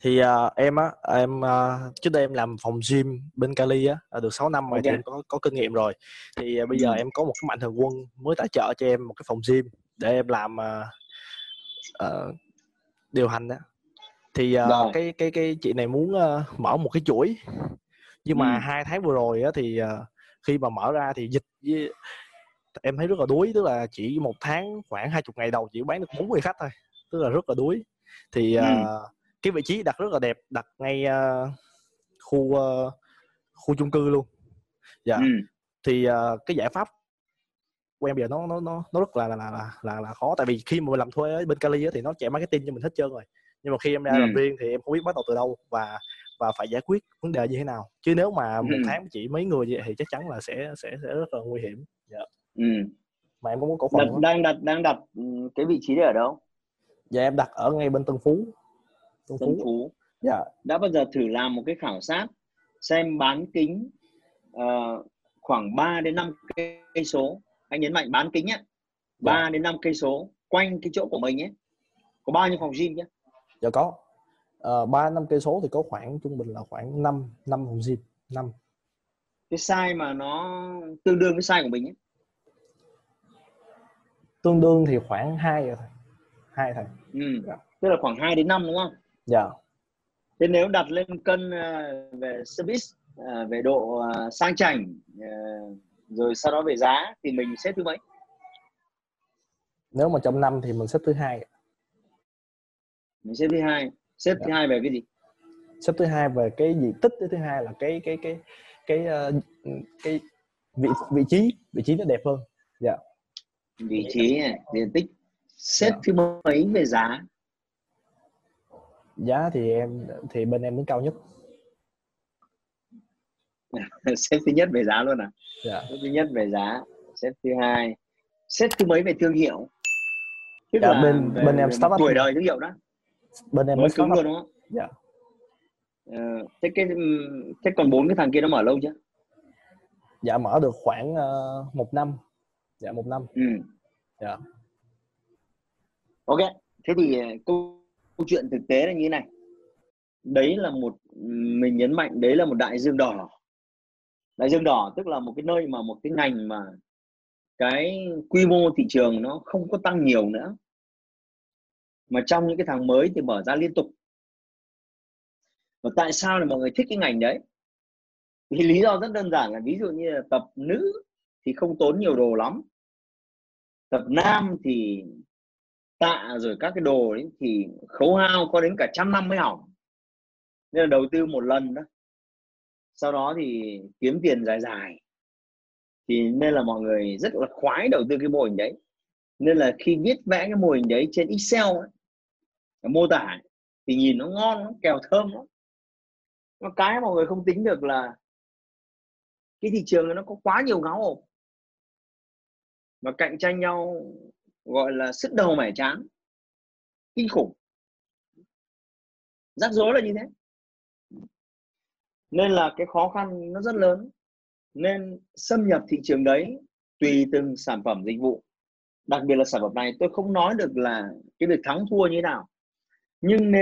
thì trước đây em làm phòng gym bên Cali á, được 6 năm rồi. Okay. Thì em có kinh nghiệm rồi. Thì bây giờ em có một cái mạnh thường quân mới tài trợ cho em một cái phòng gym để em làm điều hành á. Thì cái chị này muốn mở một cái chuỗi. Nhưng mà 2 tháng vừa rồi á, thì khi mà mở ra thì dịch với... em thấy rất là đuối. Tức là chỉ một tháng khoảng 20 ngày đầu chỉ bán được 40 khách thôi. Tức là rất là đuối. Thì... cái vị trí đặt rất là đẹp, đặt ngay khu chung cư luôn. Dạ. Thì cái giải pháp của em bây giờ nó rất là khó, tại vì khi mà mình làm thuê ở bên Cali ấy, thì nó chạy marketing cho mình hết trơn rồi. Nhưng mà khi em ra làm riêng thì em không biết bắt đầu từ đâu và phải giải quyết vấn đề như thế nào. Chứ nếu mà một tháng chỉ mấy người vậy thì chắc chắn là sẽ rất là nguy hiểm. Dạ. Mà em cũng muốn cổ phần đang đặt cái vị trí đấy ở đâu? Dạ em đặt ở ngay bên Tân Phú. Yeah. Đã bao giờ thử làm một cái khảo sát xem bán kính khoảng 3 đến 5 cây số, anh nhấn mạnh bán kính ấy, 3 đến 5 cây số quanh cái chỗ của mình ấy, có bao nhiêu phòng gym chứ? Dạ có. 3 đến 5 cây số thì có khoảng trung bình là khoảng 5 phòng gym, 5. Cái size mà nó tương đương với size của mình ấy. Tương đương thì khoảng 2 thôi. Yeah. Tức là khoảng 2 đến 5 đúng không? Dạ. Thế nếu đặt lên cân về service, về độ sang chảnh, rồi sau đó về giá thì mình xếp thứ mấy? Nếu mà trong năm thì mình xếp thứ 2. Mình xếp thứ 2. Xếp thứ 2 về cái gì? Xếp thứ 2 về cái diện tích, thứ 2 là cái vị trí nó đẹp hơn. Dạ. Vị trí, diện tích. Xếp thứ mấy về giá? Giá thì bên em đứng cao nhất. Xếp thứ nhất về giá luôn à? Dạ. Xếp thứ nhất về giá. Xếp thứ 2. Xếp thứ mấy về thương hiệu? Tức là bên em startup tuổi đời thương hiệu đó. Bên em mới cứng luôn đúng không? Dạ. Thế còn 4 cái thằng kia nó mở lâu chưa? Dạ mở được khoảng 1 năm. Dạ 1 năm. Dạ. Ok, thế thì câu chuyện thực tế là như thế này. Đấy là mình nhấn mạnh đấy là một đại dương đỏ. Đại dương đỏ tức là một cái nơi mà một cái ngành mà cái quy mô thị trường nó không có tăng nhiều nữa. Mà trong những cái thằng mới thì mở ra liên tục. Và tại sao là mọi người thích cái ngành đấy? Thì lý do rất đơn giản là ví dụ như là tập nữ thì không tốn nhiều đồ lắm. Tập nam thì tạ rồi các cái đồ ấy thì khấu hao có đến cả 100 năm mới hỏng. Nên là đầu tư một lần đó. Sau đó thì kiếm tiền dài. Thì nên là mọi người rất là khoái đầu tư cái mô hình đấy. Nên là khi viết vẽ cái mô hình đấy trên Excel ấy, mô tả thì nhìn nó ngon, nó kèo thơm lắm. Nó cái mọi người không tính được là cái thị trường nó có quá nhiều ngáo ộp. Mà cạnh tranh nhau gọi là sứt đầu mẻ trán, kinh khủng, rắc rối là như thế. Nên là cái khó khăn nó rất lớn. Nên xâm nhập thị trường đấy tùy từng sản phẩm dịch vụ, đặc biệt là sản phẩm này. Tôi không nói được là cái việc thắng thua như thế nào, nhưng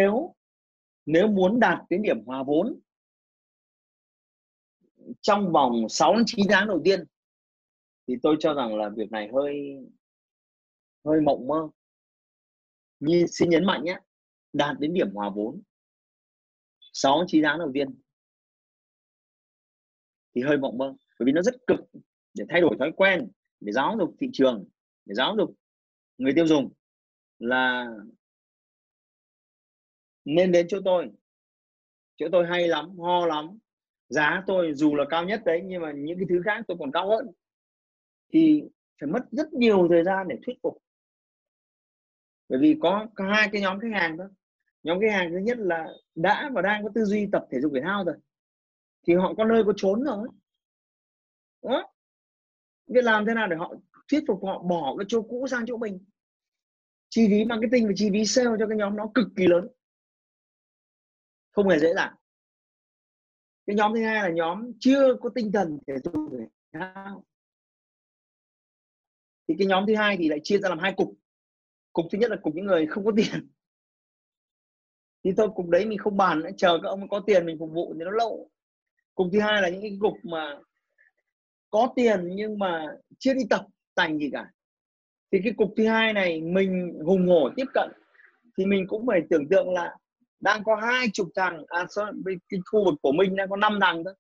nếu muốn đạt đến điểm hòa vốn trong vòng 6-9 tháng đầu tiên thì tôi cho rằng là việc này hơi mộng mơ. Nhưng xin nhấn mạnh nhé, đạt đến điểm hòa vốn 6-9 tháng đầu tiên thì hơi mộng mơ, bởi vì nó rất cực để thay đổi thói quen, để giáo dục thị trường, để giáo dục người tiêu dùng là nên đến chỗ tôi hay lắm, ho lắm, giá tôi dù là cao nhất đấy nhưng mà những cái thứ khác tôi còn cao hơn, thì phải mất rất nhiều thời gian để thuyết phục. Bởi vì có 2 cái nhóm khách hàng đó. Nhóm khách hàng thứ nhất là đã và đang có tư duy tập thể dục thể thao rồi. thì họ có nơi có trốn rồi. Đó. Vậy làm thế nào để họ thuyết phục họ bỏ cái chỗ cũ sang chỗ mình? Chi phí marketing và chi phí sale cho cái nhóm nó cực kỳ lớn, không hề dễ dàng. Cái nhóm thứ hai là nhóm chưa có tinh thần thể dục thể thao. Thì cái nhóm thứ hai thì lại chia ra làm hai cục. Cục thứ nhất là cục những người không có tiền. Thì thôi cục đấy mình không bàn nữa, chờ các ông có tiền mình phục vụ thì nó lâu. Cục thứ hai là những cái cục mà có tiền nhưng mà chưa đi tập tành gì cả. Thì cái cục thứ hai này mình hùng hổ tiếp cận, thì mình cũng phải tưởng tượng là đang có 20 thằng, cái khu vực của mình đang có 5 thằng thôi.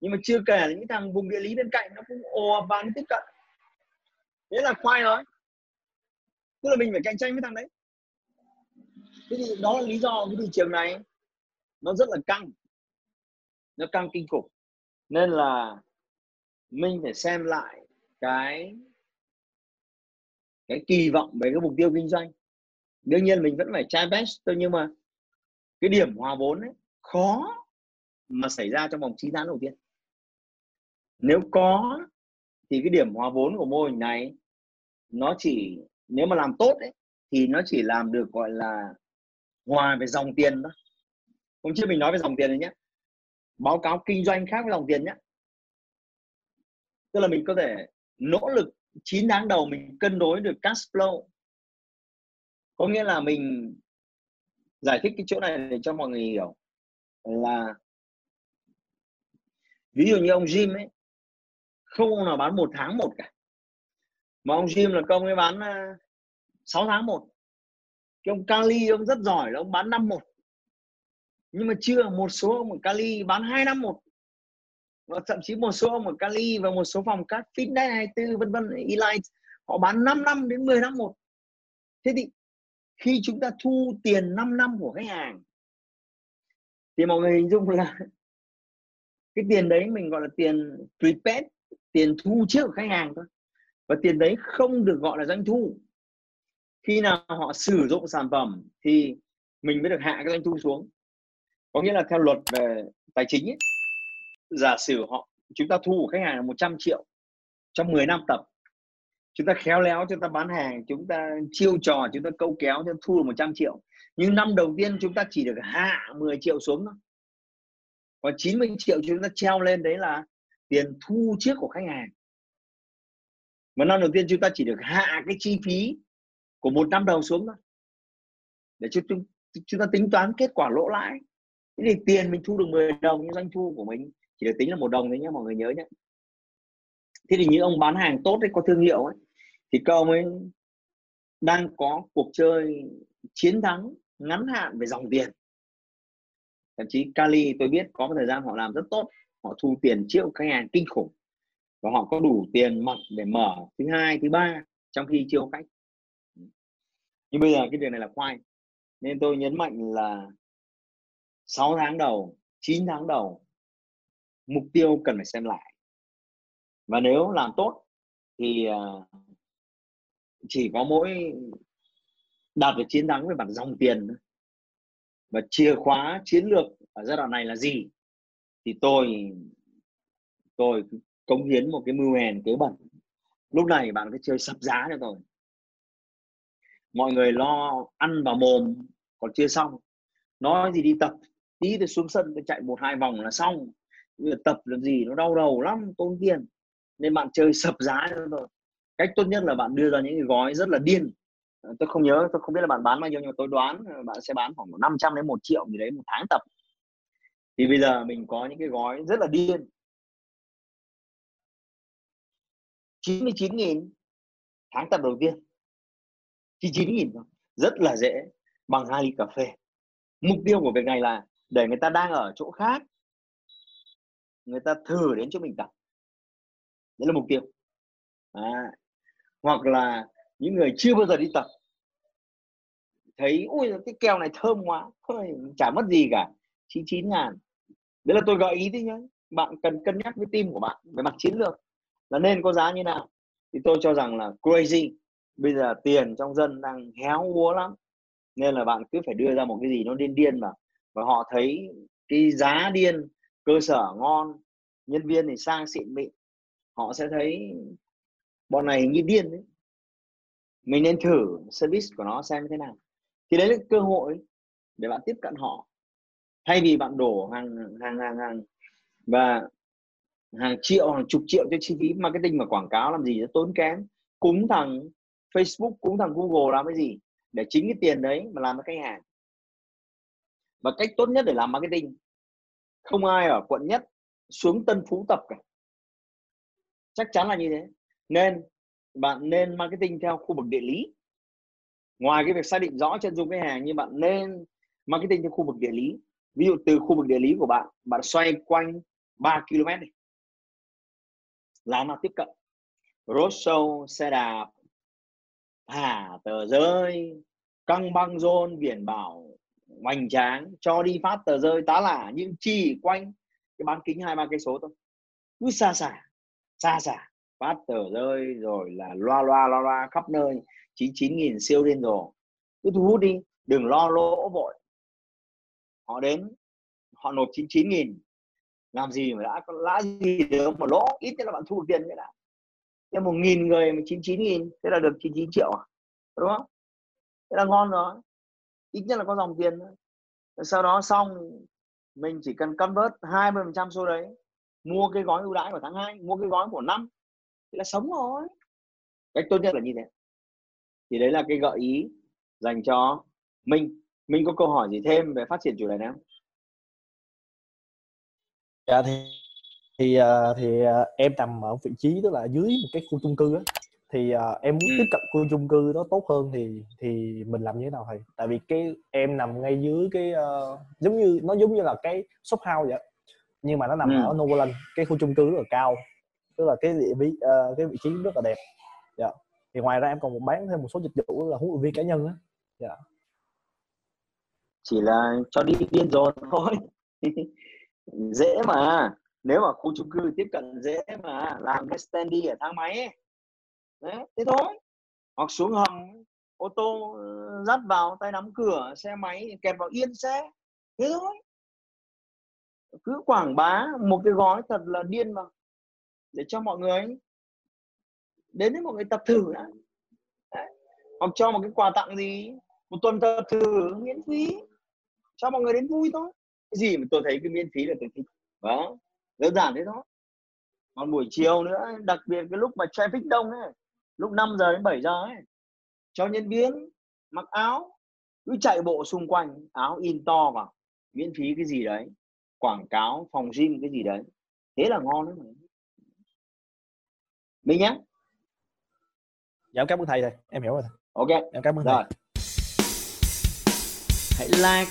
Nhưng mà chưa kể những thằng vùng địa lý bên cạnh nó cũng ồ ập vào tiếp cận. Thế là khoai rồi. Tức là mình phải cạnh tranh với thằng đấy. Thế thì đó là lý do cái thị trường này nó rất là căng. Nó căng kinh khủng. Nên là mình phải xem lại cái kỳ vọng về cái mục tiêu kinh doanh. Đương nhiên mình vẫn phải try best thôi, nhưng mà cái điểm hòa vốn ấy khó mà xảy ra trong vòng 9 tháng đầu tiên. Nếu có thì cái điểm hòa vốn của mô hình này nó chỉ, nếu mà làm tốt ấy, thì nó chỉ làm được gọi là hòa về dòng tiền thôi. Hôm trước mình nói về dòng tiền rồi nhé. Báo cáo kinh doanh khác với dòng tiền nhé. Tức là mình có thể nỗ lực 9 tháng đầu mình cân đối được cash flow. Có nghĩa là mình giải thích cái chỗ này để cho mọi người hiểu là ví dụ như ông Jim ấy, không ông nào bán 1 tháng một cả. Mà ông Jim là ông ấy bán 6 tháng một. Cái ông Cali ông rất giỏi là ông bán năm một. Nhưng mà chưa, một số ông ở Cali bán 2 năm một. Và thậm chí một số ông ở Cali và một số phòng các Fitness 24 vân vân, Elite họ bán 5 năm đến 10 năm một. Thế thì khi chúng ta thu tiền 5 năm của khách hàng thì mọi người hình dung là cái tiền đấy mình gọi là tiền prepaid, tiền thu trước của khách hàng thôi. Và tiền đấy không được gọi là doanh thu. Khi nào họ sử dụng sản phẩm thì mình mới được hạ cái doanh thu xuống. Có nghĩa là theo luật về tài chính ấy, giả sử chúng ta thu của khách hàng là 100 triệu trong 10 năm tập. Chúng ta khéo léo, chúng ta bán hàng, chúng ta chiêu trò, chúng ta câu kéo, chúng ta thu được 100 triệu. Nhưng năm đầu tiên chúng ta chỉ được hạ 10 triệu xuống thôi. Còn 90 triệu chúng ta treo lên, đấy là tiền thu trước của khách hàng. Mà năm đầu tiên chúng ta chỉ được hạ cái chi phí của một năm đầu xuống thôi. Để chúng ta tính toán kết quả lỗ lãi. Thế thì tiền mình thu được 10 đồng nhưng doanh thu của mình chỉ được tính là 1 đồng đấy nhé, mọi người nhớ nhé. Thế thì những ông bán hàng tốt đấy, có thương hiệu ấy, thì các ông ấy đang có cuộc chơi chiến thắng ngắn hạn về dòng tiền. Thậm chí Cali tôi biết có một thời gian họ làm rất tốt, họ thu tiền triệu khách hàng kinh khủng và họ có đủ tiền mặt để mở thứ hai, thứ ba trong khi chiêu khách. Nhưng bây giờ cái việc này là khoai, nên tôi nhấn mạnh là 6 tháng đầu, 9 tháng đầu mục tiêu cần phải xem lại. Và nếu làm tốt thì chỉ có mỗi đạt được chiến thắng về mặt dòng tiền. Và chìa khóa chiến lược ở giai đoạn này là gì? Thì tôi cống hiến một cái mưu hèn kế bẩn. Lúc này bạn cứ chơi sập giá cho tôi. Mọi người lo ăn vào mồm còn chưa xong, nói gì đi tập, tí tôi xuống sân tôi chạy 1-2 vòng là xong. Tập làm gì nó đau đầu lắm, tốn tiền. Nên bạn chơi sập giá rồi. Cách tốt nhất là bạn đưa ra những cái gói rất là điên. Tôi không nhớ, tôi không biết là bạn bán bao nhiêu, nhưng mà tôi đoán bạn sẽ bán khoảng 500 đến 1 triệu gì đấy một tháng tập. Thì bây giờ mình có những cái gói rất là điên. 99.000 tháng tập đầu tiên. 99.000 thôi. Rất là dễ, bằng 2 ly cà phê. Mục tiêu của việc này là để người ta đang ở chỗ khác, người ta thử đến chỗ mình tập. Đấy là mục tiêu. Hoặc là những người chưa bao giờ đi tập thấy ui cái kèo này thơm quá, thôi chả mất gì cả, 99.000. Đấy là tôi gợi ý thế nhá. Bạn cần cân nhắc với team của bạn về mặt chiến lược là nên có giá như nào. Thì tôi cho rằng là crazy. Bây giờ tiền trong dân đang héo búa lắm, nên là bạn cứ phải đưa ra một cái gì nó điên điên mà. Và họ thấy cái giá điên cơ sở ngon, nhân viên thì sang xịn mịn, họ sẽ thấy bọn này như điên đấy, mình nên thử service của nó xem như thế nào. Thì đấy là cơ hội để bạn tiếp cận họ, thay vì bạn đổ hàng và hàng triệu, hàng chục triệu cho chi phí marketing mà quảng cáo làm gì, nó tốn kém. Cúng thằng Facebook, cúng thằng Google làm cái gì, để chính cái tiền đấy mà làm cái khách hàng. Và cách tốt nhất để làm marketing, không ai ở quận nhất xuống Tân Phú tập cả, chắc chắn là như thế. Nên bạn nên marketing theo khu vực địa lý. Ngoài cái việc xác định rõ chân dung khách hàng, nhưng bạn nên marketing theo khu vực địa lý. Ví dụ từ khu vực địa lý của bạn, bạn xoay quanh 3 km này, làm nào tiếp cận roadshow, xe đạp, thả tờ rơi, căng băng rôn, biển bảo hoành tráng, cho đi phát tờ rơi tá lả, nhưng chỉ quanh cái bán kính 2-3 cây số thôi. Cứ xa xả phát tờ rơi, rồi là loa khắp nơi, 99.000 siêu điên rồ. Cứ thu hút đi, đừng lo lỗ vội. Họ đến, họ nộp 99.000, làm gì mà đã, có lãi gì được mà lỗ, ít nhất là bạn thu tiền. Thế 1.000 người mà 99.000, thế là được 99 triệu à? Đúng không? Thế là ngon rồi, ít nhất là có dòng tiền. Sau đó xong, mình chỉ cần convert 20% số đấy, mua cái gói ưu đãi của tháng 2, mua cái gói của năm, thế là sống rồi. Cách tốt nhất là như thế. Thì đấy là cái gợi ý dành cho mình. Mình có câu hỏi gì thêm về phát triển chủ đề nào? Dạ thì em nằm ở vị trí tức là dưới một cái khu chung cư á, thì em muốn tiếp cận khu chung cư đó tốt hơn thì mình làm như thế nào thầy? Tại vì cái em nằm ngay dưới cái giống như là cái shop house vậy, nhưng mà nó nằm ở Novaland, cái khu chung cư rất là cao, tức là cái vị trí rất là đẹp. Dạ. Thì ngoài ra em còn bán thêm một số dịch vụ là huấn luyện viên cá nhân á. Dạ. Chỉ là cho đi điên rồ thôi. Dễ mà, nếu mà khu chung cư tiếp cận dễ mà, làm cái standy ở thang máy ấy. Đấy, thế thôi. Hoặc xuống hầm ô tô dắt vào tay nắm cửa xe máy kẹp vào yên xe, thế thôi. Cứ quảng bá một cái gói thật là điên mà, để cho mọi người đến với mọi người tập thử đã. Đấy. Hoặc cho một cái quà tặng gì, một tuần tập thử miễn phí, cho mọi người đến vui thôi. Cái gì mà tôi thấy cái miễn phí là tôi thích. Đó, đơn giản thế thôi. Còn buổi chiều nữa, đặc biệt cái lúc mà traffic đông ấy, lúc 5 giờ đến 7 giờ ấy, cho nhân viên mặc áo, cứ chạy bộ xung quanh, áo in to vào, miễn phí cái gì đấy, quảng cáo phòng gym cái gì đấy, thế là ngon đấy mà. Mình nhé. Dạ, cảm ơn thầy rồi, em hiểu rồi. Ok, em cảm ơn rồi. Thầy. Hãy like